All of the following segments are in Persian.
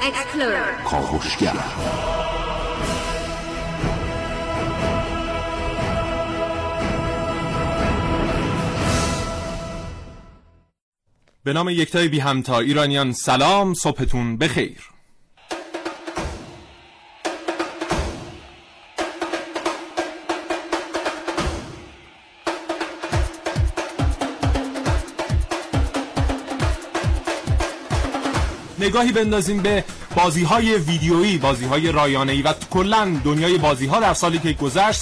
and Eckler. کاوشگر. به نام یکتای بی همتا ایرانیان سلام، صبحتون بخیر. نگاهی بندازیم به بازی‌های ویدیویی، بازی‌های رایانه‌ای و کلاً دنیای بازی‌ها در سالی که گذشت،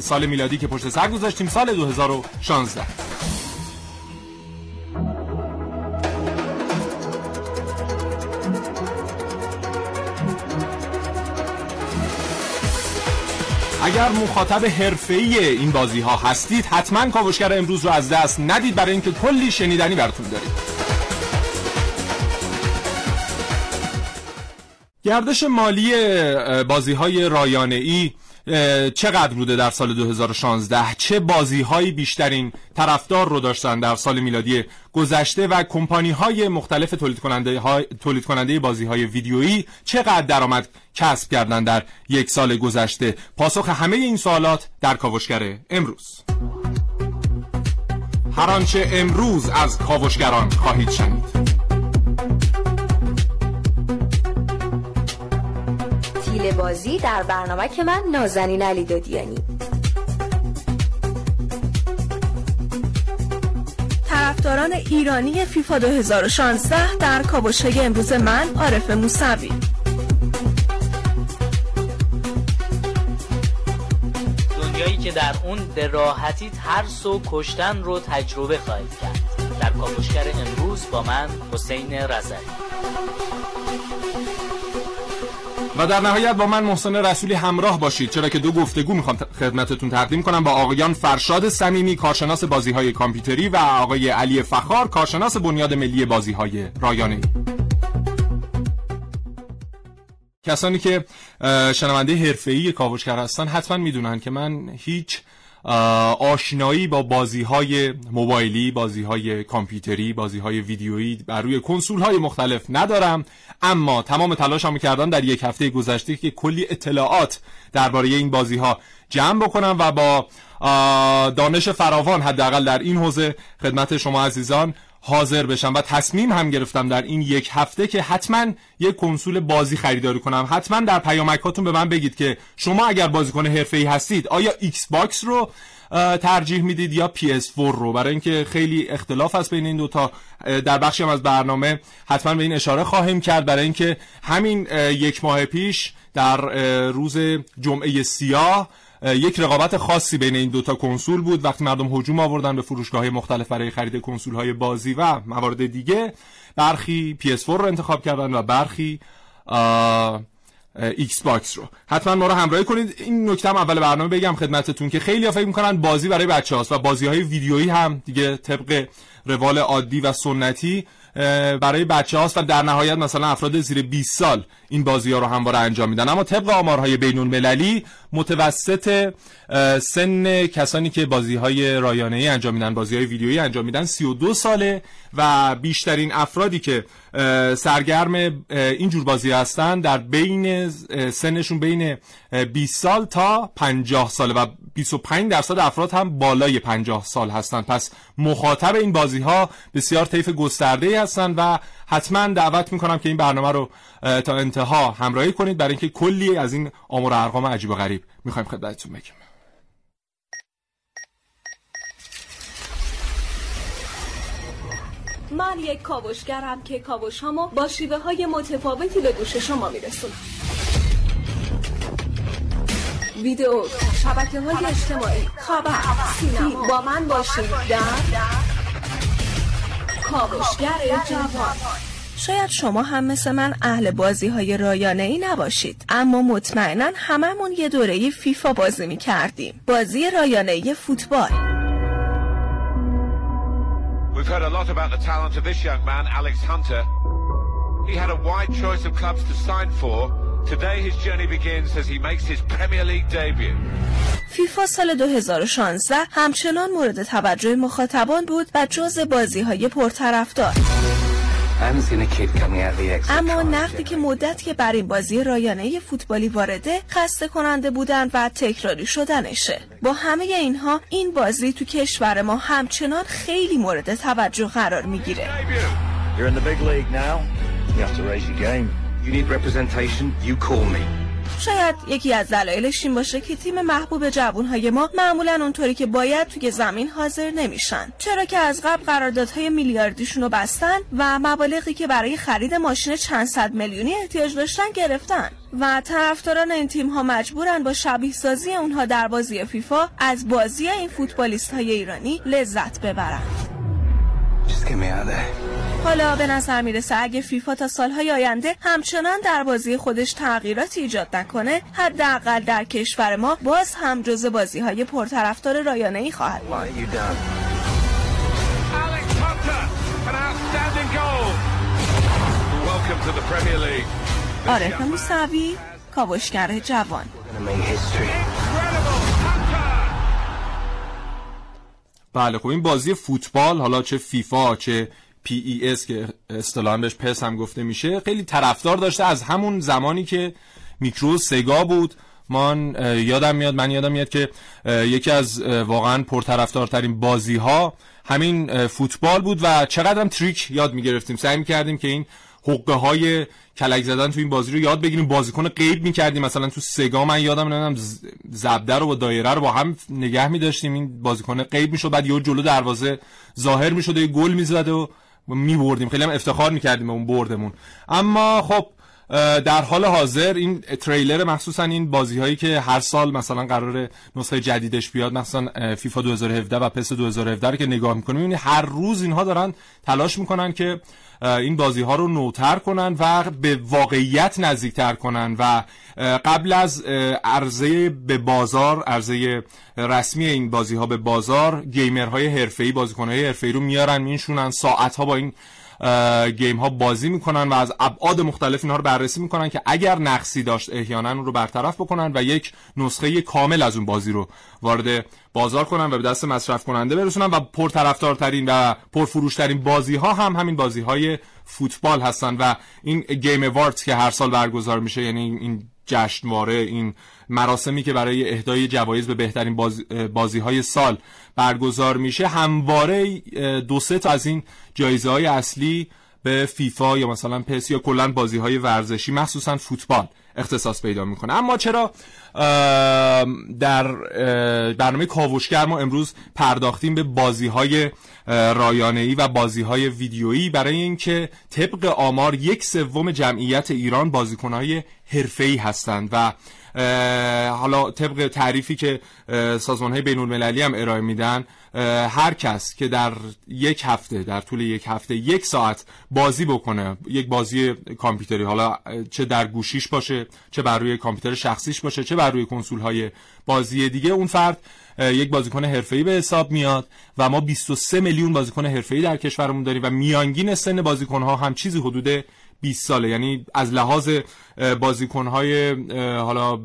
سال میلادی که پشت سر گذاشتیم، سال 2016. اگر مخاطب حرفه‌ای این بازی‌ها هستید، حتماً کاوشگر امروز رو از دست ندید، برای اینکه کلی شنیدنی براتون دارید. گردش مالی بازی‌های رایانه‌ای چقدر بوده در سال 2016؟ چه بازی‌هایی بیشترین طرفدار رو داشتن در سال میلادی گذشته و کمپانی‌های مختلف تولید کننده بازی‌های ویدیویی چقدر درآمد کسب کردن در یک سال گذشته؟ پاسخ همه این سوالات در کاوشگر امروز. هر آنچه امروز از کاوشگران خواهید شنید. بازی در برنامه که من نازنین علی دادیانی. طرفداران ایرانی فیفا 2016 در کاوشگر امروز من عارف موسوی. دنیایی که در اون به راحتی ترس و کشتن رو تجربه خواهید کرد. در کاوشگر امروز با من حسین رضایی. و در نهایت با من محسن رسولی همراه باشید، چرا که دو گفتگو میخوام خدمتتون تقدیم کنم با آقایان فرشاد صمیمی، کارشناس بازی‌های کامپیوتری، و آقای علی فخار، کارشناس بنیاد ملی بازی‌های رایانه‌ای. کسانی که شنونده حرفه‌ای کاوشگر هستن حتما میدونن که من هیچ آشنایی با بازی‌های موبایلی، بازی‌های کامپیوتری، بازی‌های ویدیویی بر روی کنسول‌های مختلف ندارم، اما تمام تلاشم کردم در یک هفته گذشته که کلی اطلاعات درباره این بازی‌ها جمع بکنم و با دانش فراوان حداقل در این حوزه خدمت شما عزیزان حاضر بشم. و تصمیم هم گرفتم در این یک هفته که حتما یک کنسول بازی خریداری کنم. حتما در پیامکاتون به من بگید که شما اگر بازیکن حرفه‌ای هستید آیا ایکس باکس رو ترجیح میدید یا PS4 رو، برای اینکه خیلی اختلاف هست بین این دوتا. در بخشی هم از برنامه حتما به این اشاره خواهیم کرد، برای اینکه همین یک ماه پیش در روز جمعه سیاه یک رقابت خاصی بین این دوتا کنسول بود، وقتی مردم هجوم آوردن به فروشگاه‌های مختلف برای خرید کنسول‌های بازی و موارد دیگه. برخی PS4 رو انتخاب کردن و برخی ایکس باکس رو. حتما ما رو همراهی کنید. این نکته هم اول برنامه بگم خدمتتون که خیلی‌ها فکر می‌کنن بازی برای بچه‌هاست و بازی‌های ویدیویی هم دیگه طبق روال عادی و سنتی برای بچه‌هاست و در نهایت مثلا افراد زیر 20 سال این بازی‌ها رو همواره انجام میدن. اما طبق آمارهای بین‌المللی متوسط سن کسانی که بازی‌های رایانه‌ای انجام میدن، بازی‌های ویدیویی انجام میدن 32 ساله و بیشترین افرادی که سرگرم این جور بازی هستن در بین سنشون بین 20 سال تا 50 ساله و 25% افراد هم بالای 50 سال هستن. پس مخاطب این بازی‌ها بسیار طیف گسترده‌ای هستن و حتما دعوت میکنم که این برنامه رو تا انتها همراهی کنید، برای اینکه کلی از این آمار و ارقام عجیب و غریب میخوایم خدمتتون بگیم. من یک کاوشگرم که کاوش‌هامو با شیوه‌های متفاوتی به گوش شما میرسونم. ویدئو، شبکه‌های اجتماعی، خبر، سینما. با من باشید در کاوشگر جوان. شاید شما هم مثل من اهل بازی‌های رایانه‌ای نباشید، اما مطمئناً هممون یه دوره‌ای فیفا بازی می‌کردیم. بازی رایانه‌ای فوتبال. We've heard a lot about the talent of this young man, Alex Hunter. He had a wide choice of clubs to sign for. Today his journey begins as he makes his Premier League debut. فیفا سال 2016 همچنان مورد توجه مخاطبان بود و جز بازی‌های پرطرفدار. اما نقدی که مدت که بر این بازی رایانه فوتبالی وارده خسته کننده بودن و تکراری شدنشه. با همه اینها این بازی تو کشور ما همچنان خیلی مورد توجه قرار میگیره. شاید یکی از دلایلش این باشه که تیم محبوب جوانهای ما معمولا اونطوری که باید توی زمین حاضر نمیشن، چرا که از قبل قراردادهای میلیاردیشون رو بستن و مبالغی که برای خرید ماشین چند صد میلیونی احتیاج داشتن گرفتن و طرفداران این تیم ها مجبورن با شبیه سازی اونها در بازی فیفا از بازی این فوتبالیست های ایرانی لذت ببرن. حالا به نظر میرسه اگه فیفا تا سالهای آینده همچنان در بازی خودش تغییراتی ایجاد نکنه، حداقل در کشور ما باز هم جز بازی‌های پرطرفدار رایانه ای خواهد بود. عارف موسوی، کاوشگر جوان. بله خب این بازی فوتبال، حالا چه فیفا چه PES که اصطلاحاً بهش پس هم گفته میشه، خیلی طرفدار داشته از همون زمانی که میکرو سگا بود. من یادم میاد که یکی از واقعاً پرطرفدارترین بازی‌ها همین فوتبال بود و چقدرم تریک یاد میگرفتیم، سعی میکردیم که این حقه های کلک زدن تو این بازی رو یاد بگیریم، بازیکن غیب میکردیم. مثلا تو سگا من یادم نمیاد زبده رو با دایره رو با هم نگه میداشتیم، این بازیکن غیب میشد بعد یهو جلو دروازه ظاهر میشد و یه گل میزد و میبردیم، خیلی هم افتخار میکردیم به اون بردمون. اما خب در حال حاضر این تریلر، مخصوصا این بازی هایی که هر سال مثلا قرار نسخه جدیدش بیاد، مثلا فیفا 2017 و پس 2017 رو که نگاه میکنیم یعنی هر روز اینها دارن تلاش میکنن که این بازی ها رو نوتر کنن و به واقعیت نزدیکتر کنن و قبل از عرضه به بازار، عرضه رسمی این بازی ها به بازار، گیمرهای حرفه‌ای، بازیکن‌های حرفه‌ای رو میارن میشونن، ساعت ها با این گیم ها بازی میکنن و از ابعاد مختلف اینها رو بررسی میکنن که اگر نقصی داشت احیانا اون رو برطرف بکنن و یک نسخه کامل از اون بازی رو وارد بازار کنن و به دست مصرف کننده برسونن. و پرطرفدارترین و پرفروشترین بازی ها هم همین بازی های فوتبال هستن و این گیم واردز که هر سال برگزار میشه، یعنی این جشنواره، این مراسمی که برای اهدای جوایز به بهترین بازی‌های سال برگزار میشه، همواره 2-3 تا از این جایزه‌های اصلی به فیفا یا مثلا پس یا کلا بازی‌های ورزشی مخصوصا فوتبال اختصاص پیدا میکنه. اما چرا در برنامه کاوشگر ما امروز پرداختیم به بازی‌های رایانه‌ای و بازی‌های ویدیویی؟ برای اینکه طبق آمار 1/3 جمعیت ایران بازیکن‌های حرفه‌ای هستند و حالا طبق تعریفی که سازمان‌های بین‌المللی هم ارائه میدن، هر کس که در طول یک هفته 1 ساعت بازی بکنه، یک بازی کامپیوتری، حالا چه در گوشیش باشه، چه بر روی کامپیوتر شخصیش باشه، چه بر روی کنسول‌های بازی دیگه، اون فرد یک بازیکن حرفه‌ای به حساب میاد و ما 23 میلیون بازیکن حرفه‌ای در کشورمون داریم و میانگین سن بازیکن‌ها هم چیزی حدود 20 ساله. یعنی از لحاظ بازیکن‌های حالا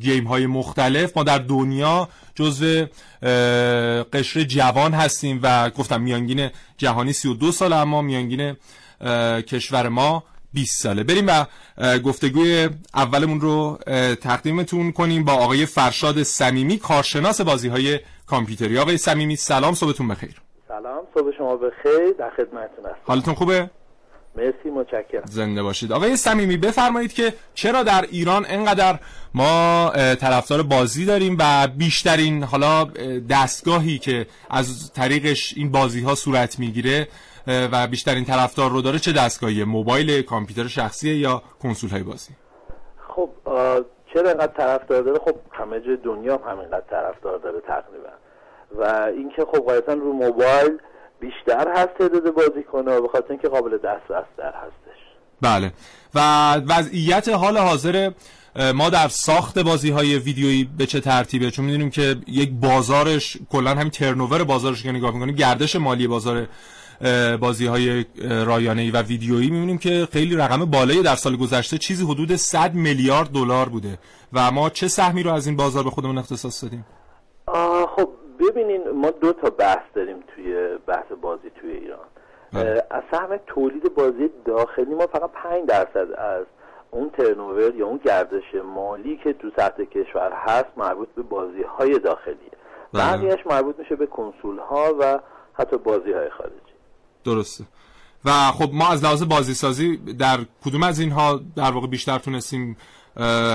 گیم‌های مختلف ما در دنیا جزو قشر جوان هستیم و گفتم میانگین جهانی 32 ساله اما میانگین کشور ما 20 ساله. بریم و گفتگوی اولمون رو تقدیمتون کنیم با آقای فرشاد صمیمی، کارشناس بازی‌های کامپیوتری. آقای صمیمی سلام، صبحتون بخیر. سلام، صبح شما بخیر، در خدمتتون هستم. حالتون خوبه؟ مرسی، متشکرم. زنده باشید. آقای صمیمی بفرمایید که چرا در ایران اینقدر ما طرفدار بازی داریم و بیشترین حالا دستگاهی که از طریقش این بازی‌ها صورت میگیره و بیشترین طرفدار رو داره چه دستگاهیه؟ موبایل، کامپیوتر شخصیه یا کنسول‌های بازی؟ خب چرا اینقدر طرفدار داره؟ خب همه جای دنیا هم اینقدر طرفدار داره تقریبا و اینکه خب غالباً رو موبایل بیشتر هست تعداد بازیکن‌ها به خاطر اینکه قابل دسترس در هستش. بله و وضعیت حال حاضر ما در ساخت بازی‌های ویدیویی به چه ترتیبه؟ چون می‌دونیم که یک بازارش کلا همین ترنوور بازارش که نگاه می‌کنیم، گردش مالی بازار بازی‌های رایانه‌ای و ویدیویی می‌بینیم که خیلی رقم بالایی در سال گذشته، چیزی حدود 100 میلیارد دلار بوده و ما چه سهمی رو از این بازار به خودمون اختصاص دادیم؟ خب ببینین ما 2 تا بحث داریم توی بحث بازی توی ایران. از سهم تولید بازی داخلی ما فقط 5% از اون ترنوور یا اون گردش مالی که تو سطح کشور هست مربوط به بازی‌های داخلی، بقیه‌اش مربوط میشه به کنسول‌ها و حتی بازی‌های خارجی. درسته. و خب ما از لحاظ بازیسازی در کدوم از اینها در واقع بیشتر تونستیم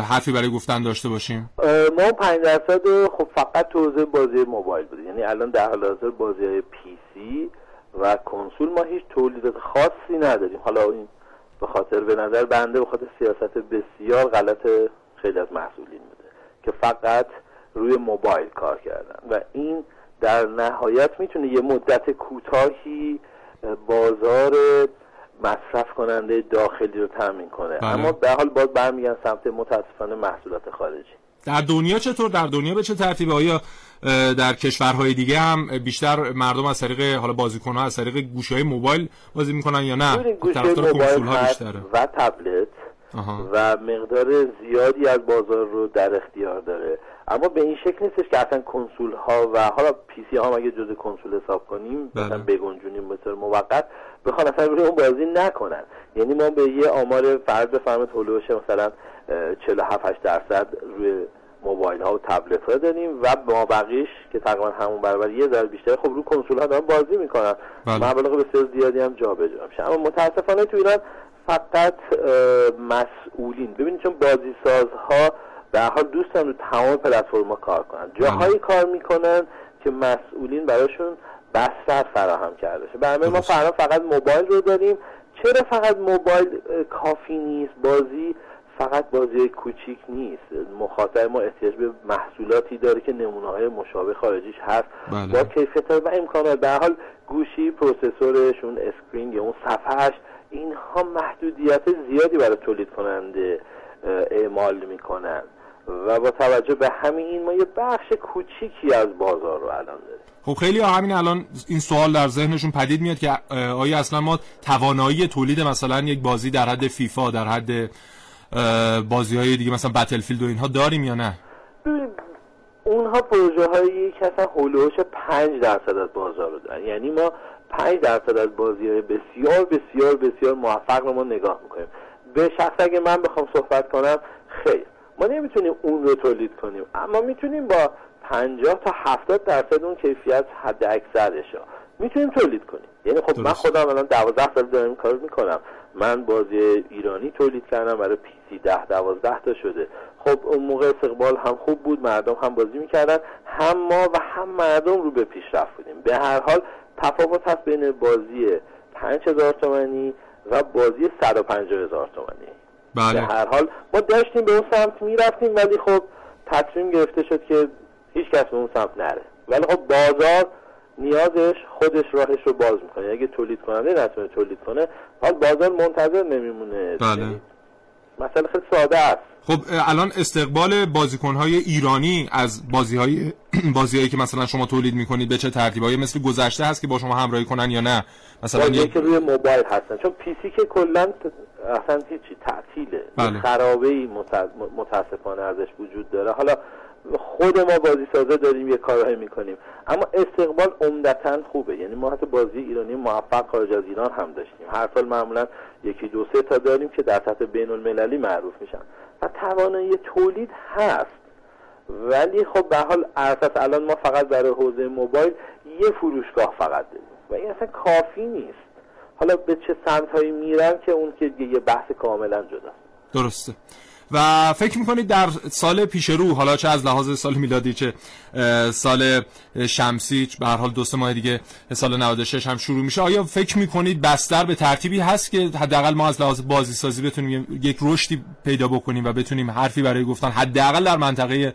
حرفی برای گفتن داشته باشیم؟ ما 5% خب فقط تو حوزه بازی موبایل بودیم، یعنی الان در حال حاضر بازی‌های پی سی و کنسول ما هیچ تولیدات خاصی نداریم. حالا این به خاطر به نظر بنده به خاطر سیاست بسیار غلط خیلی از مسئولین بوده که فقط روی موبایل کار کردن و این در نهایت میتونه یه مدت کوتاهی بازار مصرف کننده داخلی رو تامین کنه. بله. اما به حال باز برمیگن سمت متاسفانه محصولات خارجی. در دنیا چطور؟ در دنیا به چه ترتیبه؟ آیا در کشورهای دیگه هم بیشتر مردم از طریق حالا بازیکن‌ها از طریق گوشی‌های موبایل بازی می‌کنن یا نه؟ طرفدار کنسول‌ها بیشتره و تبلت و مقدار زیادی از بازار رو در اختیار داره. اما به این شکل نیستش که اصلا کنسول‌ها و حالا پی‌سی‌ها هم اگه جزء کنسول حساب کنیم مثلا بگنجونیم به طور موقت بخوان اصلا روی اون بازی نکنن. یعنی ما به یه آمار فرض بفرمایید هولوش مثلا 47-8% روی موبایل ها و تبلت ها داریم و ما بقیش که تقریبا همون برابر یه ذره بیشتر خب رو کنسول ها دارن بازی میکنن، مبالغ بسیار زیادی هم جابجا میشه. اما متاسفانه تو ایران فقط مسئولین، ببینید چون بازیسازها به هر حال دوستن رو تمام پلتفرم‌ها کار کنن، جاهایی کار میکنن که مسئولین براشون بستر فراهم کرده شه. برای ما فقط موبایل رو داریم. چرا فقط موبایل کافی نیست؟ بازی فقط بازی کوچیک نیست، مخاطب ما احتیاج به محصولاتی داره که نمونه‌های مشابه خارجیش هست. بله. با کیفیت و امکانات. به حال گوشی، پروسسورش، اون اسکرین یا اون صفحه‌اش، اینها محدودیت زیادی برای تولید کننده اعمال میکنن و با توجه به همین این ما یه بخش کوچیکی از بازار رو الان داریم. خب خیلی همین الان این سوال در ذهنشون پدید میاد که آیا اصلا ما توانایی تولید مثلا یک بازی در حد فیفا، در حد بازی‌های دیگه مثلا بتلفیلد و اینها داریم یا نه؟ اونها پروژه‌هایی که اصلا هولوش 5% از بازار رو دارن، یعنی ما 5% از بازی‌های بسیار بسیار بسیار موفق رو ما نگاه می‌کنیم. به شخص اگه من بخوام صحبت کنم خیر، ما نمیتونیم اون رو تولید کنیم، اما میتونیم با 50-70% اون کیفیت حد اکثرش رو میتونیم تولید کنیم. یعنی خب من خودم الان 12 سال دارم این کار میکنم. من بازی ایرانی تولید کردم برای پی سی 10-12 تا شده. خب اون موقع استقبال هم خوب بود، مردم هم بازی میکردن، هم ما و هم مردم رو به پیشرفت بودیم. به هر حال تفاوت هست بین بازی 5000 تومانی و بازی 150,000 تومانی. بله. به هر حال ما داشتیم به اون سمت میرفتیم، ولی خب تصمیم گرفته شد که هیچ کس به اون سمت نره. ولی خب بازار نیازش خودش راهش رو باز میکنه. اگه تولید کننده نتونه تولید کنه، حال بازار منتظر نمیمونه. بله. مسئله خیلی ساده است. خب الان استقبال بازیکن‌های ایرانی از بازی‌هایی که مثلا شما تولید می‌کنید به چه ترتیبایی مثل گذشته هست که با شما همراهی کنن یا نه؟ مثلا که روی موبایل هستن، چون پی سی که کلاً اصلا هیچی تعطیله. بله. خرابه‌ای متأسفانه ازش وجود داره. حالا خود ما بازیسازا داریم یه کارهایی میکنیم، اما استقبال عمدتاً خوبه. یعنی ما حتی بازی ایرانی موفق خارج از ایران هم داشتیم. هر سال معمولاً 1-2-3 تا داریم که در سطح بین‌المللی معروف میشن و توانایی تولید هست. ولی خب به حال اساس الان ما فقط برای حوزه موبایل یه فروشگاه فقط داریم و این اصلا کافی نیست. حالا به چه سمت‌هایی میرن که اون که یه بحث کاملاً جداست. درسته. و فکر میکنید در سال پیش رو، حالا چه از لحاظ سال میلادی چه سال شمسی، به هر حال 2-3 ماه دیگه سال 96 هم شروع میشه، آیا فکر میکنید بستر به ترتیبی هست که حداقل ما از لحاظ بازی سازی بتونیم یک رشدی پیدا بکنیم و بتونیم حرفی برای گفتن حداقل در منطقه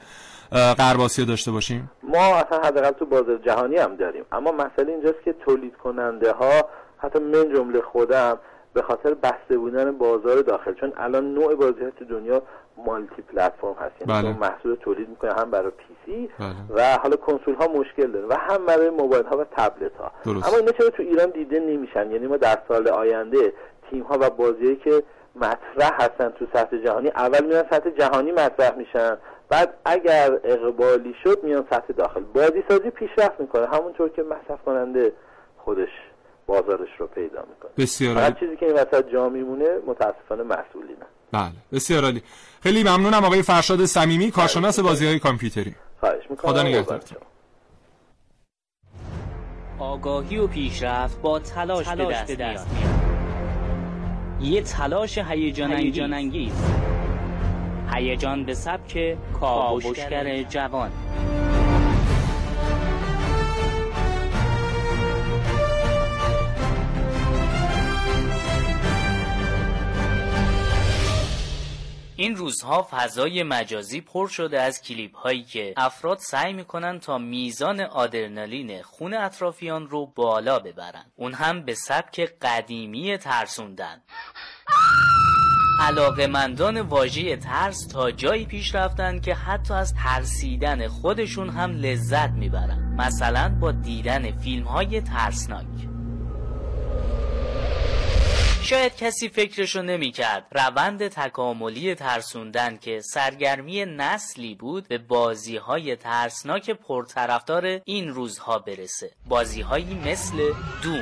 غرب آسیا داشته باشیم؟ ما اصلا حداقل تو بازار جهانی هم داریم، اما مسئله اینجاست که تولید کننده ها، حتی من جمله خودم، به خاطر بسته بودن بازار داخل، چون الان نوع بازی ها تو دنیا مالتی پلتفرم هست، یعنی بله. محصول تولید میکنه هم برای پی سی بله. و حالا کنسول ها مشکل داره و هم برای موبایل ها و تبلت ها. درست. اما اینا چرا تو ایران دیده نمیشن؟ یعنی ما در سال آینده تیم ها و بازیایی که مطرح هستن تو سطح جهانی اول میان سطح جهانی مطرح میشن، بعد اگر اقبالی شد میان سطح داخل. بازی سازی پیشرفت میکنه همونطور که مصرف کننده خودش بازارش رو پیدا میکنه. بسیار عالی. هر چیزی که این وسط جا میمونه متاسفانه مسئولینه. بله بسیار عالی. خیلی ممنونم آقای فرشاد صمیمی، کارشناس بازی‌های کامپیوتری. خواهش می‌کنم. خدا نگهدارتون. آگاهی و پیشرفت با تلاش به دست میاد. یه تلاش هیجان انگیز. هیجان به سبک کاوشگر جوان. این روزها فضای مجازی پر شده از کلیپ‌هایی که افراد سعی می‌کنن تا میزان آدرنالین خون اطرافیان رو بالا ببرن، اون هم به سبک قدیمی ترسوندن. علاقه‌مندان واژه ترس تا جایی پیش رفتن که حتی از ترسیدن خودشون هم لذت می‌برن، مثلا با دیدن فیلم‌های ترسناک. شاید کسی فکرشو نمی کرد روند تکاملی ترسوندن که سرگرمی نسلی بود به بازی های ترسناک پرطرفدار این روزها برسه. بازی هایی مثل دوم،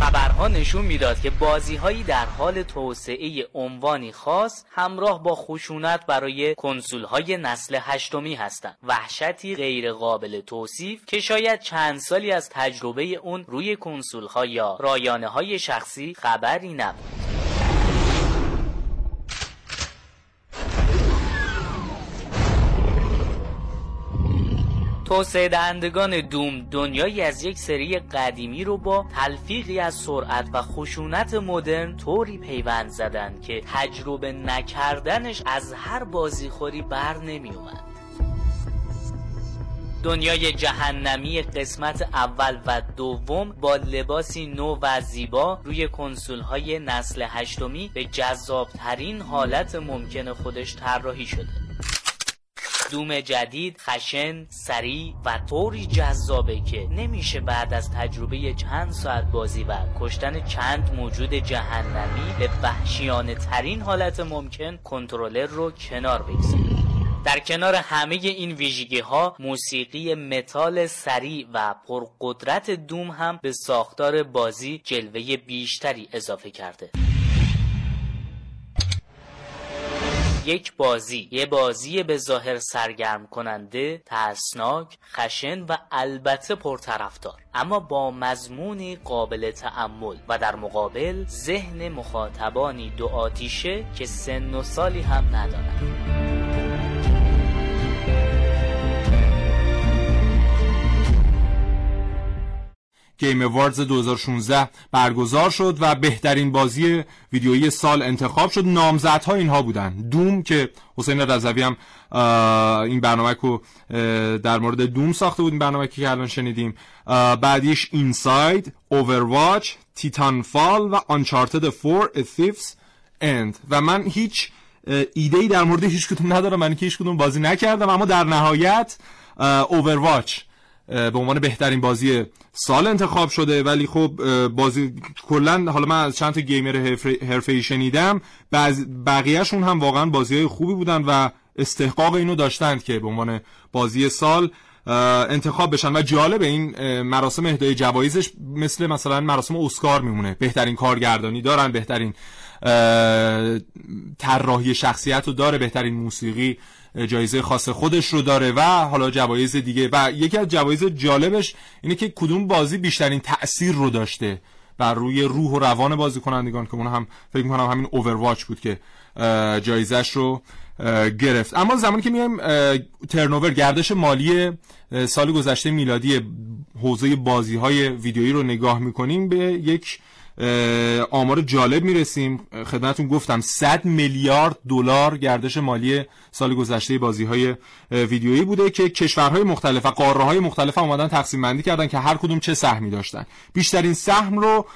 خبرها نشون میداد که بازی هایی در حال توسعه عنوانی خاص همراه با خشونت برای کنسول های نسل هشتمی هستند. وحشتی غیر قابل توصیف که شاید چند سالی از تجربه اون روی کنسول ها یا رایانه های شخصی خبری نبود. توسعه دهندگان دوم دنیایی از یک سری قدیمی رو با تلفیقی از سرعت و خشونت مدرن طوری پیوند زدن که تجربه نکردنش از هر بازیخوری بر نمی اومد. دنیای جهنمی قسمت اول و دوم با لباسی نو و زیبا روی کنسول‌های نسل هشتمی به جذابترین حالت ممکن خودش طراحی شده. دوم جدید خشن، سریع و طوری جذابه که نمیشه بعد از تجربه چند ساعت بازی و کشتن چند موجود جهنمی به وحشیانه ترین حالت ممکن کنترلر رو کنار بگذارید. در کنار همه این ویژگی ها موسیقی متال سریع و پرقدرت دوم هم به ساختار بازی جلوه بیشتری اضافه کرده. یک بازی، یه بازی به ظاهر سرگرم کننده، ترسناک، خشن و البته پرطرفدار، اما با مضمونی قابل تأمل و در مقابل ذهن مخاطبانی دو آتیشه که سن و سالی هم ندارند. گیم اواردز 2016 برگزار شد و بهترین بازی ویدیویی سال انتخاب شد. نامزدها اینها بودن: دوم که حسین رضوی هم این برنامه رو در مورد دوم ساخته بود، این برنامه که الان شنیدیم، بعدیش اینساید، اوورواچ، تیتان فال و آنچارتد 4 ثیفز اند. و من هیچ ایده‌ای در مورد هیچ کدوم ندارم، من که هیچ کدوم بازی نکردم، اما در نهایت اوورواچ به عنوان بهترین بازی سال انتخاب شده. ولی خب بازی کلن، حالا من از چند تا گیمر حرفه‌ای شنیدم، بقیهشون هم واقعا بازی‌های خوبی بودن و استحقاق اینو داشتند که به عنوان بازی سال انتخاب بشن. و جالب این مراسم اهدای جوایزش مثلا مراسم اسکار میمونه. بهترین کارگردانی دارن، بهترین طراحی شخصیت رو داره، بهترین موسیقی جایزه خاص خودش رو داره و حالا جوایز دیگه. و یکی از جوایز جالبش اینه که کدوم بازی بیشترین تأثیر رو داشته بر روی روح و روان بازیکنندگان، که اون هم فکر می‌کنم همین اوورواچ بود که جایزش رو گرفت. اما زمانی که میایم ترنوور، گردش مالی سال گذشته میلادی حوزه بازی‌های ویدیویی رو نگاه می‌کنیم، به یک آمار جالب میرسیم. خدمتون گفتم 100 میلیارد دلار گردش مالی سال گذشته بازی‌های ویدیویی بوده که کشورهای مختلف و قاره‌های مختلف هم اومدن تقسیم بندی کردن که هر کدوم چه سهمی داشتن. بیشترین سهم رو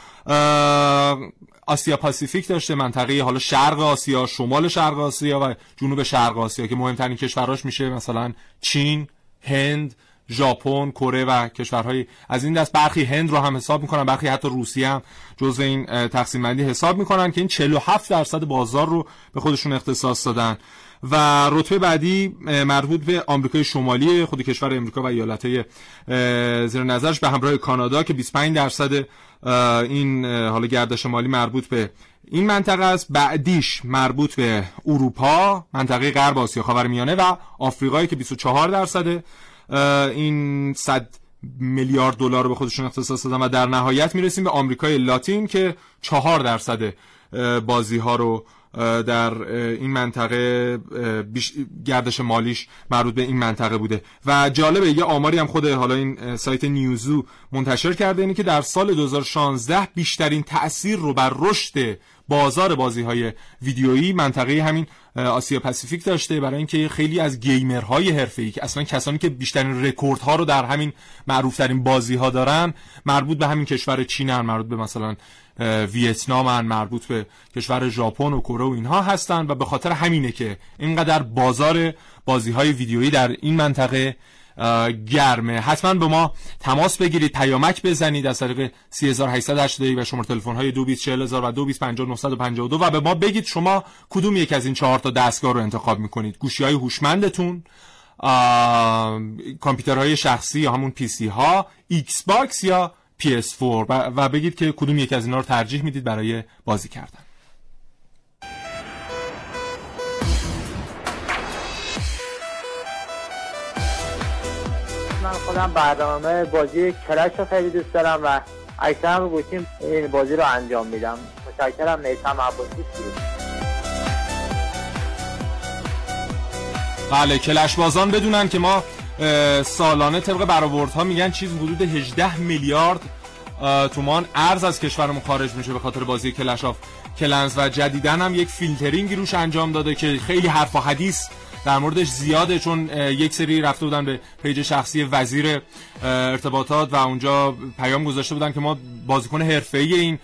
آسیا پاسیفیک داشته، منطقه حالا شرق آسیا، شمال شرق آسیا و جنوب شرق آسیا، که مهمترین کشوراش میشه مثلا چین، هند، ژاپن، کره و کشورهای از این دست، برخی هند رو هم حساب میکنن، برخی حتی روسیه هم جزو این تقسیم بندی حساب میکنن که این 47% بازار رو به خودشون اختصاص دادن. و رتبه بعدی مربوط به آمریکای شمالی، خود کشور آمریکا و ایالت‌های زیر نظرش به همراه کانادا که 25% این حالا گردش مالی مربوط به این منطقه است. بعدیش مربوط به اروپا، منطقه غرب آسیا، خاورمیانه و آفریقایی که 24% این 100 میلیارد دلار رو به خودشون اختصاص دادن. و در نهایت میرسیم به آمریکای لاتین که 4% بازی ها رو در این منطقه گردش مالیش مربوط به این منطقه بوده. و جالبه یه آماری هم خود حالا این سایت نیوزو منتشر کرده، اینه که در سال 2016 بیشترین تأثیر رو بر رشد بازار بازی‌های ویدیویی منطقه همین آسیا پاسیفیک داشته، برای اینکه خیلی از گیمرهای حرفه‌ای که اصلا کسانی که بیشترین رکوردها رو در همین معروف‌ترین بازی‌ها دارن مربوط به همین کشور چینن، مربوط به مثلا ویتنامن، مربوط به کشور ژاپن و کره و اینها هستن. و به خاطر همینه که اینقدر بازار بازی‌های ویدیویی در این منطقه گرمه. حتما به ما تماس بگیرید، پیامک بزنید از طریق 30881 و شماره تلفن‌های 224000 و 225952 و به ما بگید شما کدوم یک از این 4 تا دستگاه رو انتخاب می‌کنید. گوشی‌های هوشمندتون، کامپیوترهای شخصی یا همون پی سی ها، ایکس باکس یا PS4 و بگید که کدوم یک از اینا رو ترجیح میدید برای بازی کردن. من خودم برنامه بازی کلش رو خیلی دوست دارم و اکثر رو گوشیم این بازی رو انجام میدم. متشکرم. نیتم عباسی شروع. بله، کلش بازان بدونن که ما سالانه طبق برآوردها میگن چیز حدود 18 میلیارد تومان ارز از کشورمون خارج میشه به خاطر بازی کلش آف کلنز. و جدیدن هم یک فیلترینگی روش انجام داده که خیلی حرف و حدیث در موردش زیاده، چون یک سری رفته بودن به پیج شخصی وزیر ارتباطات و اونجا پیام گذاشته بودن که ما بازیکن حرفه‌ای این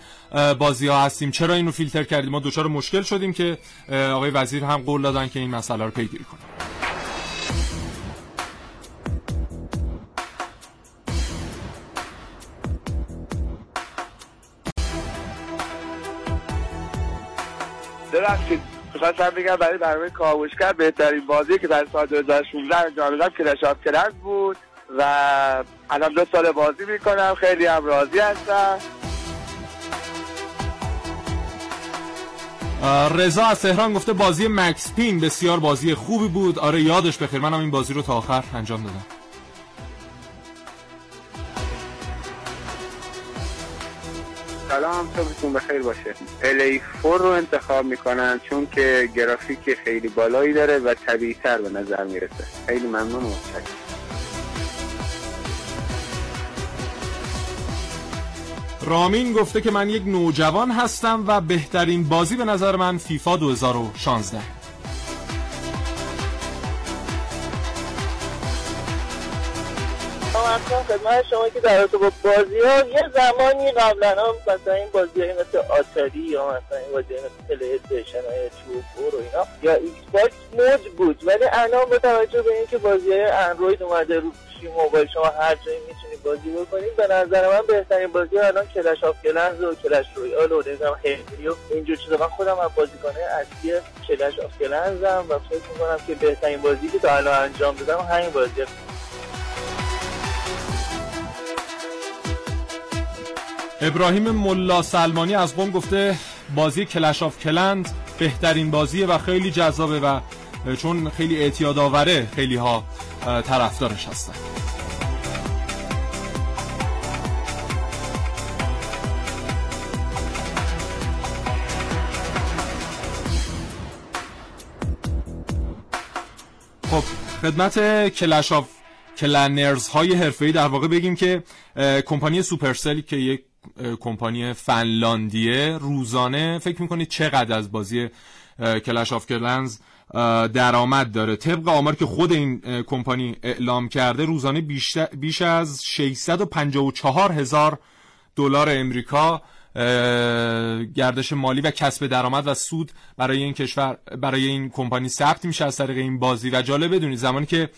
بازی ها هستیم، چرا اینو فیلتر کردیم، ما دچار مشکل شدیم که آقای وزیر هم قول دادن که این مسئله رو پیگیری کنه. درخشید خواستم بگم برای برنامه کاوشگر بهترین بازی که در سال 2016 انجام دادم کلش آف کلنز بود و الان 2 سال بازی میکنم، خیلی هم راضی هستم. رضا از تهران گفته بازی مکس پین بسیار بازی خوبی بود. آره یادش بخیر، منم این بازی رو تا آخر انجام دادم. سلام، صبحتون بخیر باشه. پلی 4 رو انتخاب میکنن چون که گرافیک خیلی بالایی داره و طبیعی تر به نظر میرسه. خیلی ممنون و متشکرم. رامین گفته که من یک نوجوان هستم و بهترین بازی به نظر من فیفا 2016. اصلا خدمت شما که در رابطه با بازی‌ها یه زمانی قبلا هم مثلا این بازی‌های مثل آتاری یا مثلا این بازی‌های مثل پلی‌استیشن یا PS4 و اینا یا ایکس باکس موج بود، ولی الان با توجه به اینکه بازی‌های اندروید اومده رو موبایل شما هر جایی می‌تونید بازی بکنید، به نظر من بهترین بازی الان کلش آف کلنز و کلش رویال و نظام هیریو اینجور چیزا. من خودم هم بازیکن اصلی کلش آف کلنزم و فکر می‌کنم که بهترین بازی که تا الان انجام دادم همین بازیه. ابراهیم ملا سلمانی از قم گفته بازی کلش آف کلند بهترین بازیه و خیلی جذابه و چون خیلی اعتیادآوره خیلی ها طرفدارش هستن. خب خدمت کلش آف کلنرز های حرفه‌ای در واقع بگیم که کمپانی سوپرسل که یک کمپانی فنلاندیه روزانه فکر میکنید چقدر از بازی کلش آف کلنز درآمد داره؟ طبق آمار که خود این کمپانی اعلام کرده روزانه بیش از 654,000 دلار امریکا گردش مالی و کسب درآمد و سود برای این کمپانی ثبت میشه از طریق این بازی. و جالب بدونید زمانی که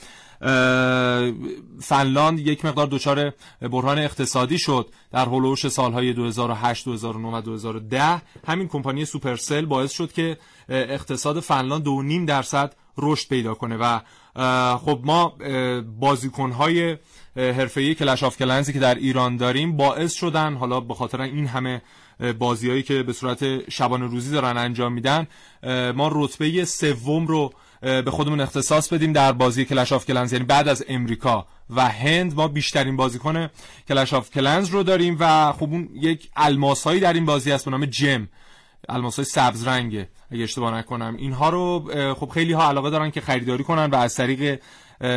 فنلاند یک مقدار دچار بحران اقتصادی شد در حلوش سالهای 2008 2009 و 2010. همین کمپانی سوپرسل باعث شد که اقتصاد فنلاند 2.5% رشد پیدا کنه و خب ما بازیکن‌های حرفه‌ای کلش آف کلنزی که در ایران داریم باعث شدن، حالا به خاطر این همه بازیایی که به صورت شبانه روزی دارن انجام میدن، ما رتبه 3 رو به خودمون اختصاص بدیم در بازی کلش آف کلنز. یعنی بعد از امریکا و هند ما بیشترین بازیکن کلش آف کلنز رو داریم و خب اون یک الماس‌هایی در این بازی هست به نام جم، الماس‌های سبز رنگه اگه اشتباه نکنم. اینها رو خب خیلی ها علاقه دارن که خریداری کنن و از طریق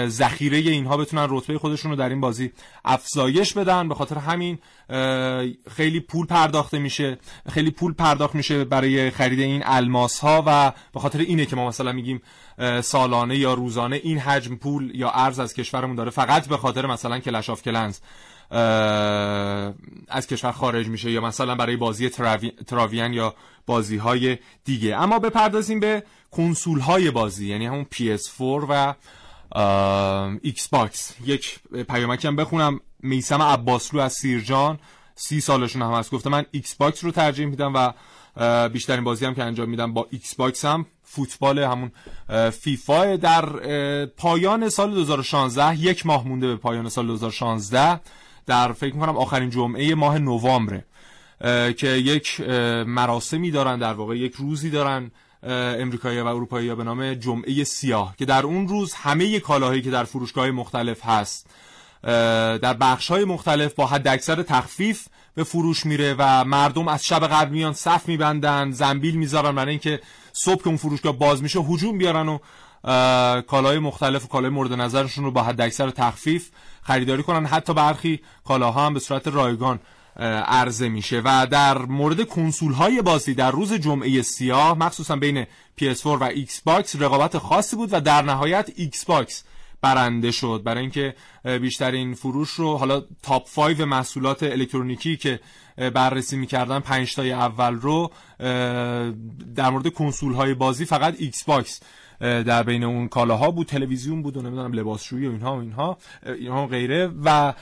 ذخیره اینها بتونن رتبه خودشون رو در این بازی افزایش بدن. به خاطر همین خیلی پول پرداخته میشه، خیلی پول پرداخت میشه برای خرید این الماس ها و به خاطر اینه که ما مثلا میگیم سالانه یا روزانه این حجم پول یا ارز از کشورمون داره فقط به خاطر مثلا کلش آف کلنز از کشور خارج میشه، یا مثلا برای بازی تراویان یا بازی های دیگه. اما بپردازیم به کنسول های بازی، یعنی همون PS4 و ایکس باکس. یک پیامکی هم بخونم، میثم عباسلو از سیرجان، 30 سالشون هم هست، گفته من ایکس باکس رو ترجیح میدم و بیشترین بازی هم که انجام میدم با ایکس باکس هم فوتبال، همون فیفا. در پایان سال 2016، یک ماه مونده به پایان سال 2016، در فکر میکنم آخرین جمعه ماه نوامبر که یک مراسمی دارن، در واقع یک روزی دارن امریکایی و اروپایی به نام جمعه سیاه، که در اون روز همه کالاهایی که در فروشگاه‌های مختلف هست در بخش‌های مختلف با حداکثر تخفیف به فروش میره و مردم از شب قبل میان صف میبندن، زنبیل میذارن برای اینکه صبح که اون فروشگاه باز میشه هجوم بیارن و کالاهای مختلف و کالای مورد نظرشون رو با حداکثر تخفیف خریداری کنن. حتی برخی کالاها هم به صورت رایگان عرضه میشه. و در مورد کنسول های بازی در روز جمعه سیاه، مخصوصا بین PS4 و ایکس باکس رقابت خاصی بود و در نهایت ایکس باکس برنده شد، برای اینکه بیشترین فروش رو، حالا تاپ 5 محصولات الکترونیکی که بررسی می‌کردن 5 تای اول رو در مورد کنسول های بازی فقط ایکس باکس در بین اون کالاها بود، تلویزیون بود و نمیدونم لباسشویی و اینها و غیره، و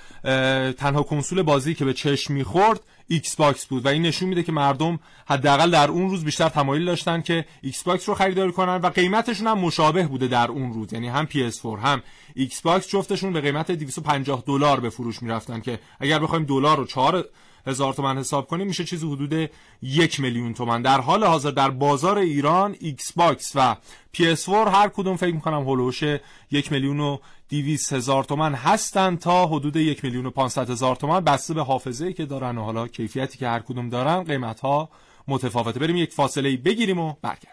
تنها کنسول بازی که به چشم می‌خورد ایکس باکس بود و این نشون میده که مردم حداقل در اون روز بیشتر تمایل داشتن که ایکس باکس رو خریداری کنن و قیمتشون هم مشابه بوده در اون روز، یعنی هم PS4 هم ایکس باکس جفتشون به قیمت $250 به فروش میرفتن که اگر بخوایم دلار رو 4,000 تومان حساب کنیم میشه چیزی حدود 1,000,000 تومان. در حال حاضر در بازار ایران ایکس باکس و PS4 هر کدوم فکر می‌کنم هولوش 1,200,000 تومان هستن تا حدود 1,500,000 تومان، بسته به حافظه‌ای که دارن و حالا کیفیتی که هر کدوم دارن قیمت‌ها متفاوته. بریم یک فاصله بگیریم و برگردیم.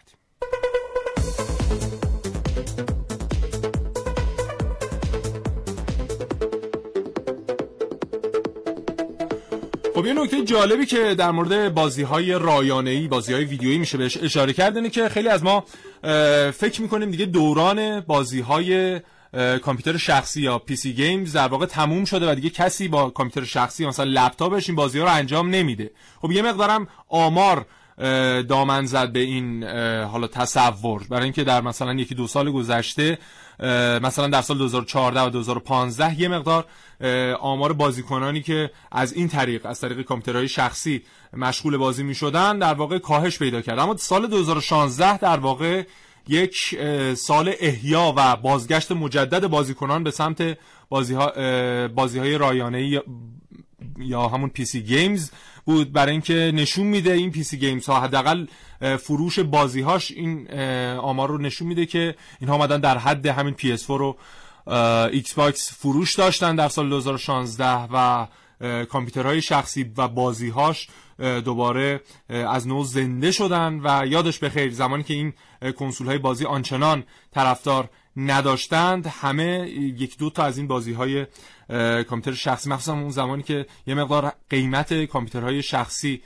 خب یه نکته جالبی که در مورد بازی‌های رایانه‌ای، بازی‌های ویدیویی میشه بهش اشاره کرد اینه که خیلی از ما فکر می‌کنیم دیگه دوران بازی‌های کامپیوتر شخصی یا PC گیمز در واقع تموم شده و دیگه کسی با کامپیوتر شخصی مثلا لپتاپش این بازی‌ها رو انجام نمیده. خب یه مقدارم آمار دامن زد به این حالا تصور، برای اینکه در مثلا 1-2 سال گذشته، مثلا در سال 2014 و 2015 یه مقدار آمار بازیکنانی که از طریق کامپیوترهای شخصی مشغول بازی می شدن در واقع کاهش پیدا کرد. اما سال 2016 در واقع یک سال احیا و بازگشت مجدد بازیکنان به سمت بازی‌های رایانه‌ای یا همون PC گیمز بود، برای اینکه نشون میده این PC گیمز ها، حداقل فروش بازیهاش این آمار رو نشون میده که اینها اومدن در حد همین PS4 و ایکس باکس فروش داشتن در سال 2016 و کامپیوترهای شخصی و بازیهاش دوباره از نو زنده شدن. و یادش بخیر زمانی که این کنسول‌های بازی آنچنان طرفدار نداشتند، همه 1-2 تا از این بازی‌های کامپیوتر شخصی، مخصوصا اون زمانی که یه مقدار قیمت کامپیوترهای شخصی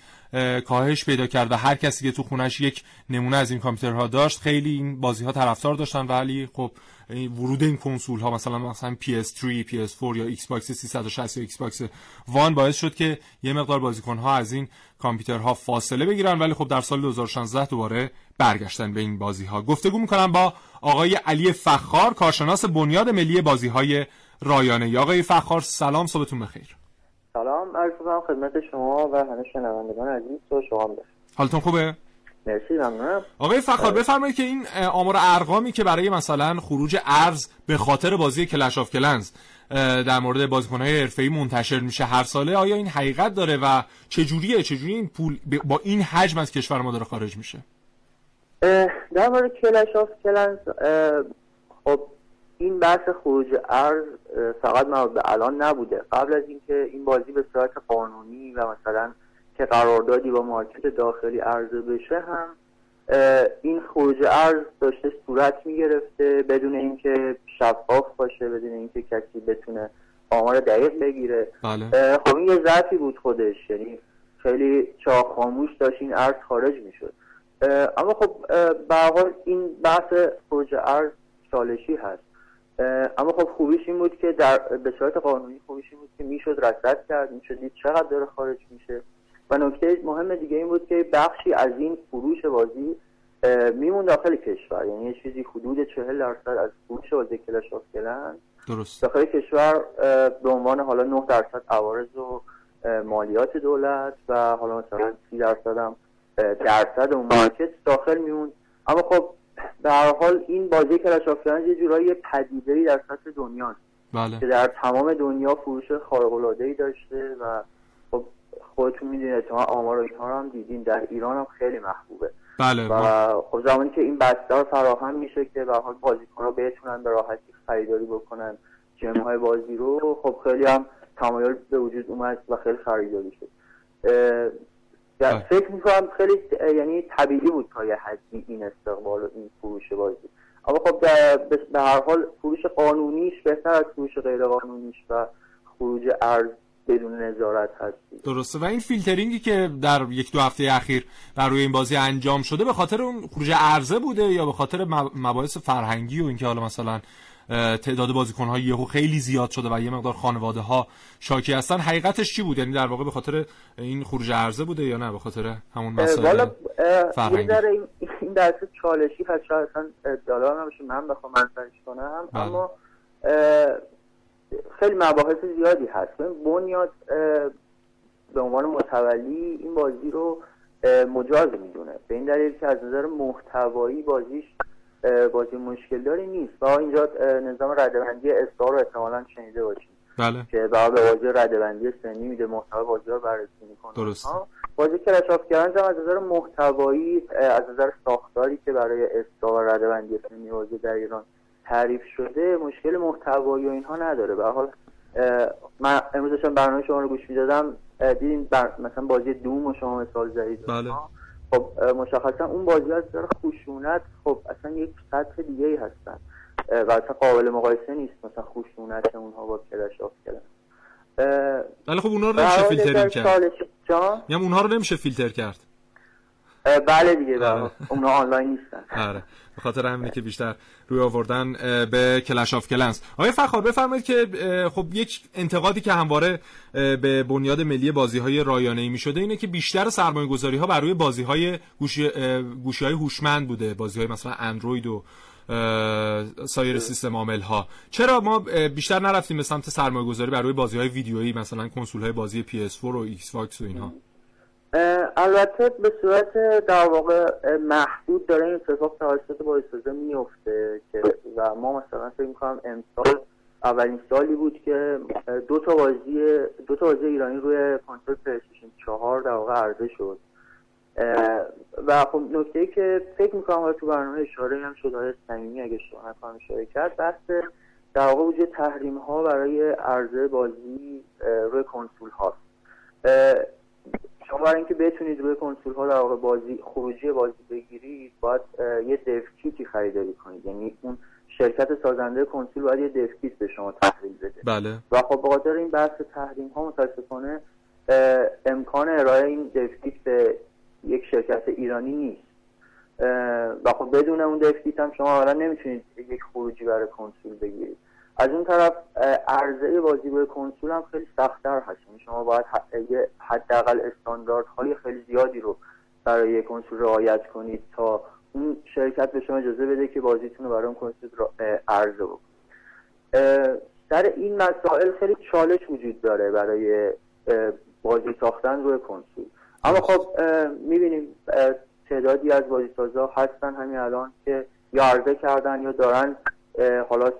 کاهش پیدا کرد و هر کسی که تو خونش یک نمونه از این کامپیوترها داشت خیلی این بازی‌ها طرفدار داشتن. ولی خب ورود این کنسول‌ها مثلا PS3, PS4 یا Xbox 360 یا Xbox One باعث شد که یه مقدار بازیکن‌ها از این کامپیوترها فاصله بگیرن، ولی خب در سال 2016 دوباره برگشتن به این بازی‌ها. گفتگو می‌کنم با آقای علی فخار، کارشناس بنیاد ملی بازی‌های رایانه. آقای فخار سلام، صبحتون بخیر. سلام عرض می‌کنم خدمت شما و همه شنوندگان عزیز. تو شما بخیر، حالتون خوبه؟ مرسی، ممنون. آقای فخار بفرمایید که این آمار ارقامی که برای مثلا خروج ارز به خاطر بازی کلش آف کلنز در مورد بازیکن‌های حرفه‌ای منتشر میشه هر ساله، آیا این حقیقت داره و چجوری این پول با این حجم از کشور ما داره خارج میشه؟ در مورد کلش آف کلنز خب این بحث خروج ارز فقط مربوط به الان نبوده. قبل از اینکه این بازی به صورت قانونی و مثلا که قراردادی با مارکت داخلی عرضه بشه هم این خروج ارز داشته صورت میگرفته بدون اینکه شفاف باشه، بدون اینکه کسی بتونه آمار دقیق بگیره. بله. خب این یه ضعفی بود خودش، یعنی خیلی چاق خاموش داشت این ارز خارج میشد. اما خب به هر حال این بحث خروج ارز چالشی هست. اما خب خوبیش این بود که به صورت قانونی خوبیش این بود که میشد رصد کرد، میشد دید چقدر داره خارج میشه. و نکته مهم دیگه این بود که بخشی از این فروش بازی میمون داخل کشور، یعنی یه چیزی حدود 40% از فروش بازی کلش آف کلنز داخل کشور به عنوان حالا 9% عوارض و مالیات دولت و حالا مثلا 30% هم درصد اون مارکت داخل میمون. اما خب به هر حال این بازی کلش آف کلنز یه جورایی پدیده‌ای در سطح دنیاست. بله. که در تمام دنیا فروش خارق‌العاده‌ای داشته و خودتون میدونید، شما آمار اینها هم دیدین، در ایران هم خیلی محبوبه. بله. و خب زمانی که این بسته‌ها فراهم میشه که به هر حال بازیکن‌ها بتونن به راحتی خریداری بکنن جمع‌های بازی رو، خب خیلی هم تمایل به وجود اومد و خیلی خریداری شد. فکر می‌کنم خیلی یعنی طبیعی بود تا یه حدی این استقبال و این فروش بازی. اما خب به هر حال فروش قانونیش بهتر از فروش غیر قانونیش و خروج ارز بدون نظارت هستی. درسته. و این فیلترینگی که در 1-2 هفته اخیر بر روی این بازی انجام شده به خاطر اون خروج عرضه بوده یا به خاطر مباحث فرهنگی و اینکه حالا مثلا تعداد بازیکن‌ها یهو خیلی زیاد شده و یه مقدار خانواده‌ها شاکی هستن؟ حقیقتش چی بود؟ یعنی در واقع به خاطر این خروج عرضه بوده یا نه به خاطر همون مسائل فرهنگی؟ این درسه چالشی پس شاید اصلا دلار نمیشه من بخوام منسج کنم. بله. اما خیلی مباحث زیادی هست. بنیاد به عنوان متولی این بازی رو مجاز میدونه، به این دلیل که از نظر محتوایی بازی مشکل داری نیست و اینجا نظام رده‌بندی اصدار رو احتمالاً شنیده باشید. بله. که به بازی رده‌بندی سنی میده، محتوای بازی رو بررسی میکنه. درست. بازی کلش آف کلنز از نظر محتوایی، از نظر ساختاری که برای اصدار رده‌بندی سنی بازی در ایران تعریف شده مشکل محتوایی و اینها نداره. به هر حال من امروز داشتم برنامه شما رو گوش میدادم، دیدین مثلا بازی دوم و شما مثال زدید. بله. خب مشخصا اون بازی از نظر خشونت خب اصلا یک سطح دیگه ای هستن و اصلا قابل مقایسه نیست مثلا خشونت اونها با کلش آف کلنز. ولی خب اونها رو نمیشه فیلترینگ کرد. یعنی اونها رو نمیشه فیلتر کرد. بله دیگه. بله. اونها آنلاین نیستن. آره. به خاطر همینه که بیشتر روی آوردن به کلش آف کلنز. آقای فخار بفرمایید که خب یک انتقادی که همواره به بنیاد ملی بازی‌های رایانه‌ای می‌شده اینه که بیشتر سرمایه‌گذاری‌ها بر روی بازی‌های گوشی‌های هوشمند بوده، بازی‌های مثلا اندروید و سایر سیستم عامل‌ها. چرا ما بیشتر نرفتیم به سمت سرمایه‌گذاری بر روی بازی‌های ویدیویی، مثلا کنسول‌های بازی PS4 و Xbox و اینها؟ البته به صورت در واقع محدود داره این اتفاق توسط بازیسازا میفته که و ما مثلا فکر می‌کنم امسال اولین سالی بود که دو تا بازی ایرانی روی کنسول پلی‌استیشن 4 در واقع عرضه شد. و خب نکته‌ای که فکر می‌کنم تو برنامه اشاره هم شده از صمیمی اگه شما نکنم شرکت بحث در واقع وجود تحریم‌ها برای عرضه بازی روی کنسول هاست. شما برای اینکه بتونید روی کنسول ها در واقع بازی خروجی بازی بگیرید باید یه دفکیتی خریداری کنید، یعنی اون شرکت سازنده کنسول باید یه دفکیت به شما تحویل بده. بله. و خب به خاطر این بحث تحریم ها متاسفانه امکان ارائه این دفتیت به یک شرکت ایرانی نیست و خب بدون اون دفتیت هم شما اولا نمیتونید یک خروجی برای کنسول بگیرید. از اون طرف عرضه بازی به کنسول هم خیلی سخت‌تر هست. شما باید حداقل استانداردهای خیلی زیادی رو برای یک کنسول رعایت کنید تا اون شرکت به شما اجازه بده که بازیتون رو برای اون کنسول عرضه بکنید. در این مسائل خیلی چالش وجود داره برای بازی ساختن روی کنسول، اما خب می‌بینیم تعدادی از بازیسازا هستن همین الان که یا عرضه کردن یا دارن حالا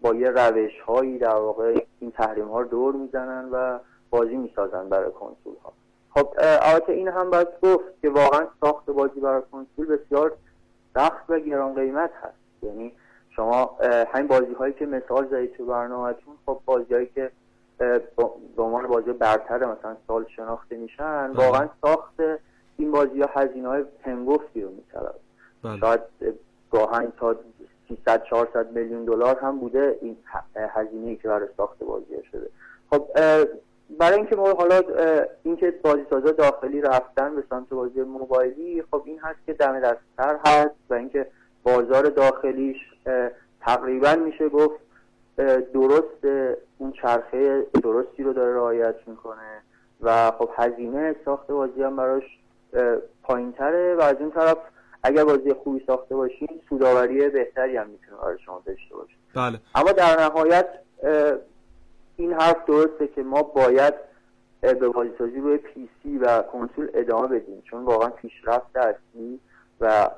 با یه روش هایی در واقع این تحریم ها رو دور میزنن و بازی میسازن برای کنسول ها. خب البته این هم باید گفت که واقعا ساخت بازی برای کنسول بسیار سخت و گران قیمت هست، یعنی شما همین بازی هایی که مثال زدید تو برنامه‌تون، خب بازی هایی که به عنوان بازی برتر مثلا سال شناخته میشن، واقعا ساخت این بازی ها هزینه های هنگفتی رو میطلبه، شاید گاهن تا 300-400 میلیون دلار هم بوده این هزینه‌ای که برای ساخت بازی شده. خب برای اینکه ما حالا اینکه بازیسازا داخلی رفتن به سمت بازی موبایلی، خب این هست که دم دست‌تر هست و اینکه بازار داخلیش تقریبا میشه گفت درست اون چرخه درستی رو داره رعایت میکنه و خب هزینه ساخت بازی هم براش پایین‌تره و از این طرف اگر بازی خوبی ساخته باشین سودآوری بهتری هم میتونه برای شما داشته باشه. بله. اما در نهایت این حرف درسته که ما باید به بازیسازی روی پی سی و کنسول ادامه بدیم، چون واقعا پیشرفت اصلی و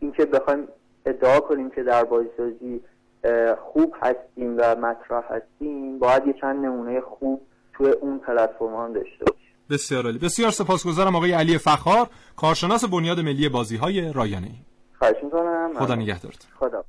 اینکه بخوایم ادعا کنیم که در بازیسازی خوب هستیم و مطرح هستیم، باید یه چند نمونه خوب توی اون پلتفرم هم داشته باشیم. بسیار عالی. بسیار سپاسگزارم آقای علی فخار، کارشناس بنیاد ملی بازی‌های رایانه‌ای. خواهش می‌کنم. خدا نگهدارت. خدا.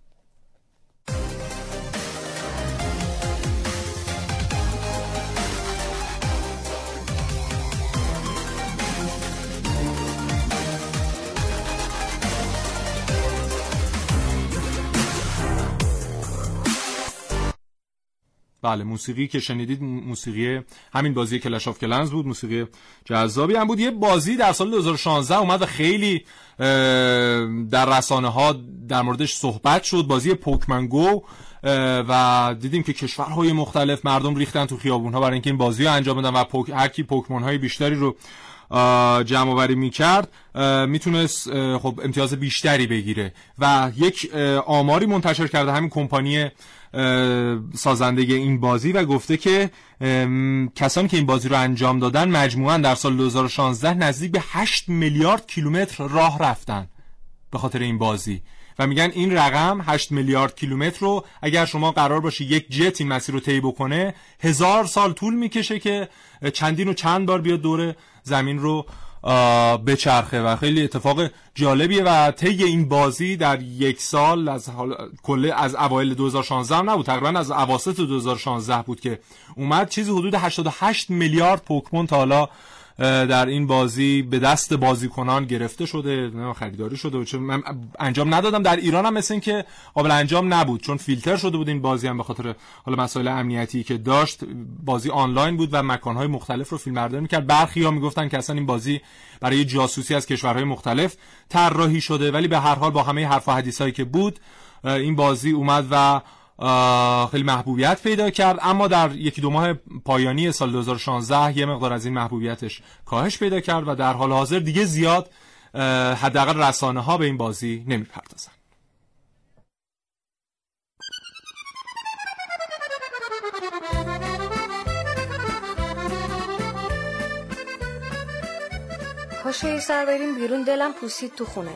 بله، موسیقی که شنیدید موسیقی همین بازی کلش آف کلنز بود، موسیقی جذابی هم بود. یه بازی در سال 2016 اومد و خیلی در رسانه ها در موردش صحبت شد، بازی پوکمنگو، و دیدیم که کشورهای مختلف مردم ریختن تو خیابون ها برای اینکه این بازی رو انجام بدن و هر کی پوکمون های بیشتری رو جمع آوری میکرد میتونست خب امتیاز بیشتری بگیره و یک آماری منتشر کرده همین کمپانی سازنده این بازی و گفته که کسانی که این بازی رو انجام دادن مجموعاً در سال 2016 نزدیک به 8 میلیارد کیلومتر راه رفتن به خاطر این بازی و میگن این رقم 8 میلیارد کیلومتر رو اگر شما قرار باشه یک جت این مسیر رو طی بکنه 1000 سال طول میکشه که چندین و چند بار بیاد دوره زمین رو بچرخه و خیلی اتفاق جالبیه و طی این بازی در یک سال از اوایل 2016 نبود، تقریبا از اواسط 2016 بود که اومد، چیزی حدود 88 میلیارد پوکمون تا حالا در این بازی به دست بازیکنان گرفته شده، خریداری شده. چون من انجام ندادم در ایران هم مثل این که قابل انجام نبود، چون فیلتر شده بود این بازی هم به خاطر حالا مسائل امنیتی که داشت. بازی آنلاین بود و مکان‌های مختلف رو فیلمبرداری می‌کرد. برخی‌ها می‌گفتن که اصلا این بازی برای جاسوسی از کشورهای مختلف طراحی شده، ولی به هر حال با همه حرف و حدیثایی که بود این بازی اومد و خیلی محبوبیت پیدا کرد. اما در یکی دو ماه پایانی سال 2016 یه مقدار از این محبوبیتش کاهش پیدا کرد و در حال حاضر دیگه زیاد حداقل رسانه ها به این بازی نمیپردازن. پاشه سر بریم بیرون، دلم پوسید تو خونه.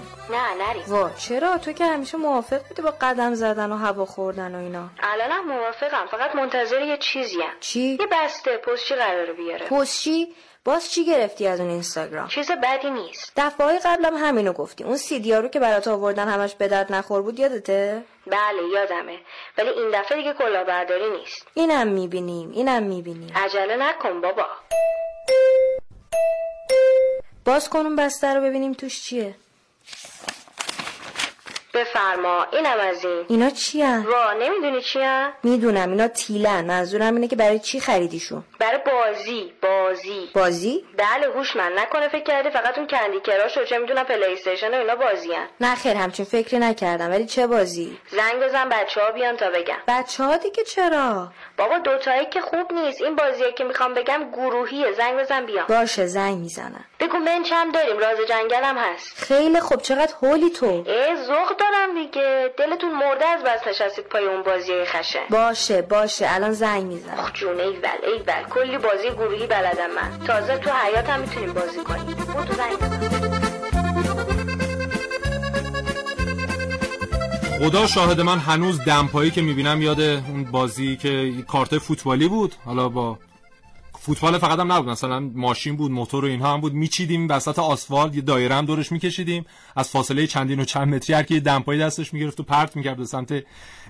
نری. وا چرا؟ تو که همیشه موافق بودی با قدم زدن و هوا خوردن و اینا. الانم موافقم، فقط منتظر یه چیزیم. چی؟ یه بسته پستچی قراره بیاره. پستچی؟ باز چی گرفتی از اون اینستاگرام؟ چیز بدی نیست. دفعه‌های قبلم همینو گفتی. اون سیدیا رو که برات آوردن همش به درد نخور بود، یادته؟ بله یادمه، ولی این دفعه دیگه کلاهبرداری نیست. اینم می‌بینیم. عجله نکن بابا. باز کنم بسته رو ببینیم توش چیه. بفرما. اینم از این. اینا چی هن؟ وا نمیدونی چی هن؟ میدونم اینا تیلن. منظورم اینه که برای چی خریدیشون؟ برای بازی. بازی؟ بله هوشمند نکنه فکر کردی فقط اون کندی کراش و چه میدونم پلی استیشن و اینا بازی هن. نه خیر همچین فکری نکردم. ولی چه بازی؟ زنگ بزن بچه‌ها بیان تا بگم. بچه‌ها دیگه چرا؟ بابا دوتایی که خوب نیست. این بازیه که میخوام بگم گروهیه. زنگ بزن بیان. باشه زنگ میزنم. بگو منچ هم داریم، راز جنگل هم هست. خیلی خوب چقدر هولی تو. ذوق دارم دیگه. دلتون مرده از بس نشستید پای اون بازیه خشه. باشه الان زنگ میزنم. آخ جون ایول کلی بازی گروهی بلدم من. تازه تو حیات هم میتونیم بازی کنیم. برو زنگ بزن. خدا شاهد من هنوز دمپایی که میبینم یاد اون بازی که کارت فوتبالی بود، حالا با فوتبال فقط هم نبود، مثلا ماشین بود، موتور و اینها هم بود، میچیدیم وسط آسفالت یه دایره هم دورش میکشیدیم، از فاصله چندین و چند متری هر کی یه دمپایی دستش میگرفت و پرت میکرد به سمت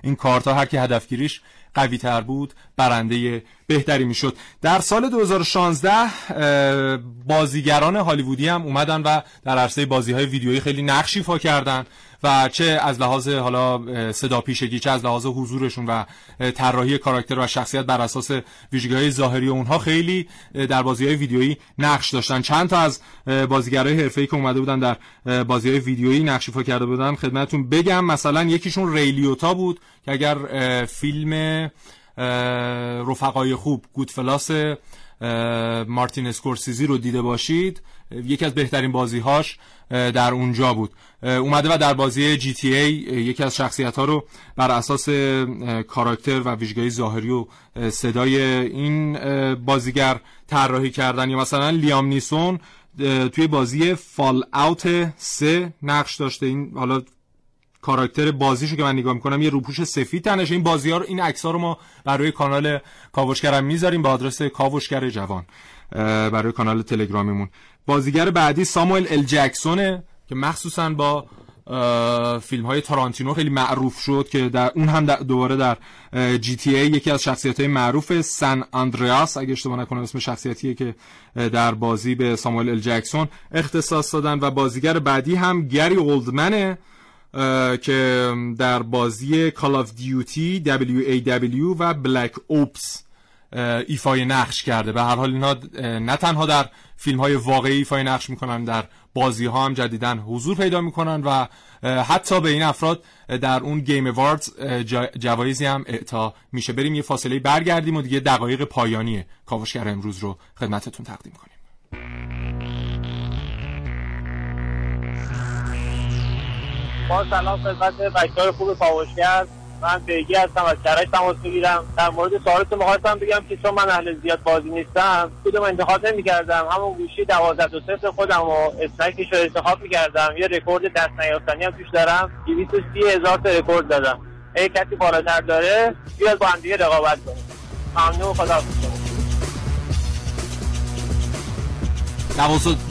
این کارتا، هر کی هدفگیریش قوی تر بود برنده بهتری میشد. در سال 2016 بازیگران هالیوودی هم اومدن و در عرصه بازی‌های ویدیویی خیلی نقش ایفا کردن و چه از لحاظ حالا صدا پیشگی، چه از لحاظ حضورشون و طراحی کاراکتر و شخصیت بر اساس ویژگی‌های ظاهری اونها خیلی در بازی‌های ویدیویی نقش داشتن. چند تا از بازیگرای حرفه‌ای که اومده بودن در بازی‌های ویدیویی نقش ایفا کرده بودن خدمتتون بگم، مثلا یکیشون ریلیوتا بود که اگر فیلم رفقای خوب گودفلاس مارتین اسکورسیزی رو دیده باشید یکی از بهترین بازیهاش در اونجا بود. اومده و در بازی جی تی ای یکی از شخصیت‌ها رو بر اساس کاراکتر و ویژگی ظاهری و صدای این بازیگر طراحی کردن. یا مثلا لیام نیسون توی بازی فال اوت 3 نقش داشته. این حالا کاراکتر بازیشو که من نگاه میکنم یه روپوش سفید تنشه. این بازی‌ها رو، این عکس‌ها رو ما بر روی کانال کاوشگرم میذاریم به آدرس کاوشگر جوان بر روی کانال تلگرامیمون. بازیگر بعدی ساموئل ال جکسونه که مخصوصاً با فیلم‌های تارانتینو خیلی معروف شد که در اون هم دوباره در جی تی ای یکی از شخصیت‌های معروف سن آندریاس اگه اشتباه نکنم اسم شخصیتیه که در بازی به ساموئل ال جکسون اختصاص دادن. و بازیگر بعدی هم گری اولدمنه که در بازی Call of Duty WAW و Black Ops ایفای نقش کرده. به هر حال اینا نه تنها در فیلم‌های واقعی ایفای نقش می‌کنن، در بازی‌ها هم جدیداً حضور پیدا می‌کنن و حتی به این افراد در اون گیم اواردز جوایزی هم اعطا میشه. بریم یه فاصله برگردیم و دیگه دقایق پایانی کاوشگر امروز رو خدمتتون تقدیم کنیم. با سلام خدمت بچه‌های خوب کاوشگر، من پیگی هستم از کرج تماس می‌گیرم. در مورد سوالتون می‌خواستم بگم که چون من اهل زیاد بازی نیستم خودم انتخاب نمی‌کردم، همون گوشی 12.0 خودم رو استرکش رو انتخاب می‌کردم. یه رکورد دست نیافتنی هم توش دارم، 230,000 تا رکورد دادم. اگه کسی بالاتر داره بیاد با هم دیگه رقابت کنیم. ممنون، خداحافظ.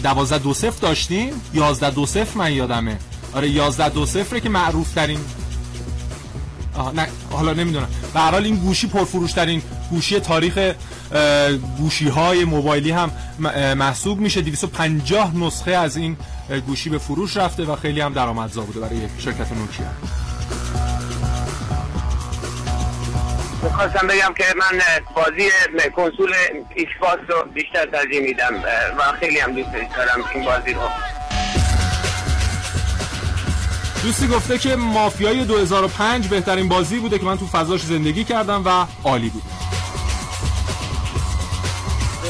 12.0 داشتیم، 11.0 من یادمه. آره 11.0 که معروف ترین، نه حالا نمیدونم، به هر حال این گوشی پرفروش ترین گوشی تاریخ گوشی های موبایلی هم محسوب میشه. 250 نسخه از این گوشی به فروش رفته و خیلی هم درآمدزا بوده برای شرکت نوکیا. میخواستم بگم که من بازی کنسول ایکس باکس رو بیشتر ترجیح میدم و خیلی هم دوست دارم این بازی رو. دوستی گفته که مافیای 2005 بهترین بازی بوده که من تو فضاش زندگی کردم و عالی بود.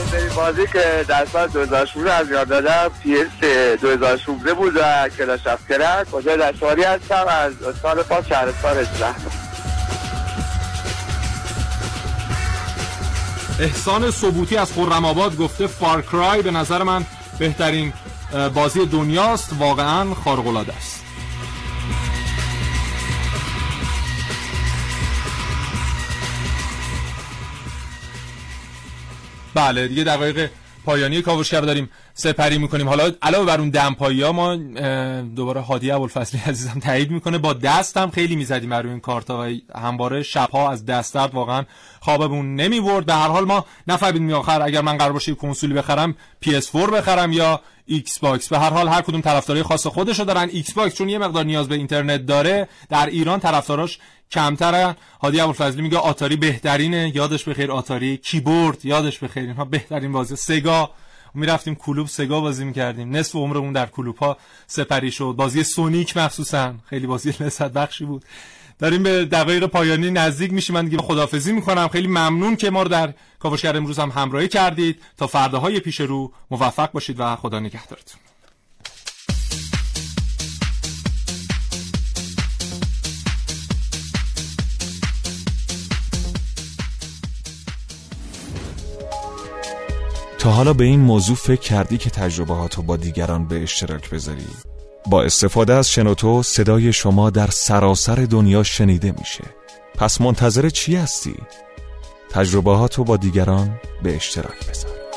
بهترین بازی که در سال 2016 از یاد دادم PS 2016 بود و کلاش اف کرد. کجای دستواری هستم از سال 5 شهرستان اصلاح. احسان ثبوتی از خرم‌آباد گفته فارکرای به نظر من بهترین بازی دنیاست، واقعا خارق‌العاده است. بله دیگه دقایق پایانی کاوشگر داریم سپری میکنیم. حالا علاوه بر اون دمپایی‌ها ما دوباره هادی ابوالفضلی عزیزم تایید میکنه با دست هم خیلی میزدیم روی این کارتا و همواره شب‌ها از دست درد واقعا خوابمون نمیبرد. به هر حال ما نفهمیدیم آخر اگر من قرار باشه کنسولی بخرم PS4 بخرم یا ایکس باکس. به هر حال هر کدوم طرفدارای خاص خودشو دارن. ایکس باکس چون یه مقدار نیاز به اینترنت داره در ایران طرفداراش کمترن. هادی ابوالفضلی میگه آتاری بهترینه، یادش بخیر آتاری، کیبورد یادش بخیر، اینها بهترین بازی. سگا میرفتیم کلوب سگا بازی میکردیم، نصف عمرمون در کلوب ها سپری شد. بازی سونیک مخصوصا خیلی بازی لذت بخشی بود. داریم به دقایق پایانی نزدیک میشیم، من دیگه خداحافظی میکنم. خیلی ممنون که ما رو در کاوشگر امروز هم همراهی کردید. تا فرداهای پیش رو موفق باشید و خدا نگهدارتون. تا حالا به این موضوع فکر کردی که تجربهاتو با دیگران به اشتراک بذاری؟ با استفاده از شنوتو صدای شما در سراسر دنیا شنیده میشه. پس منتظر چی هستی؟ تجربهاتو با دیگران به اشتراک بذار.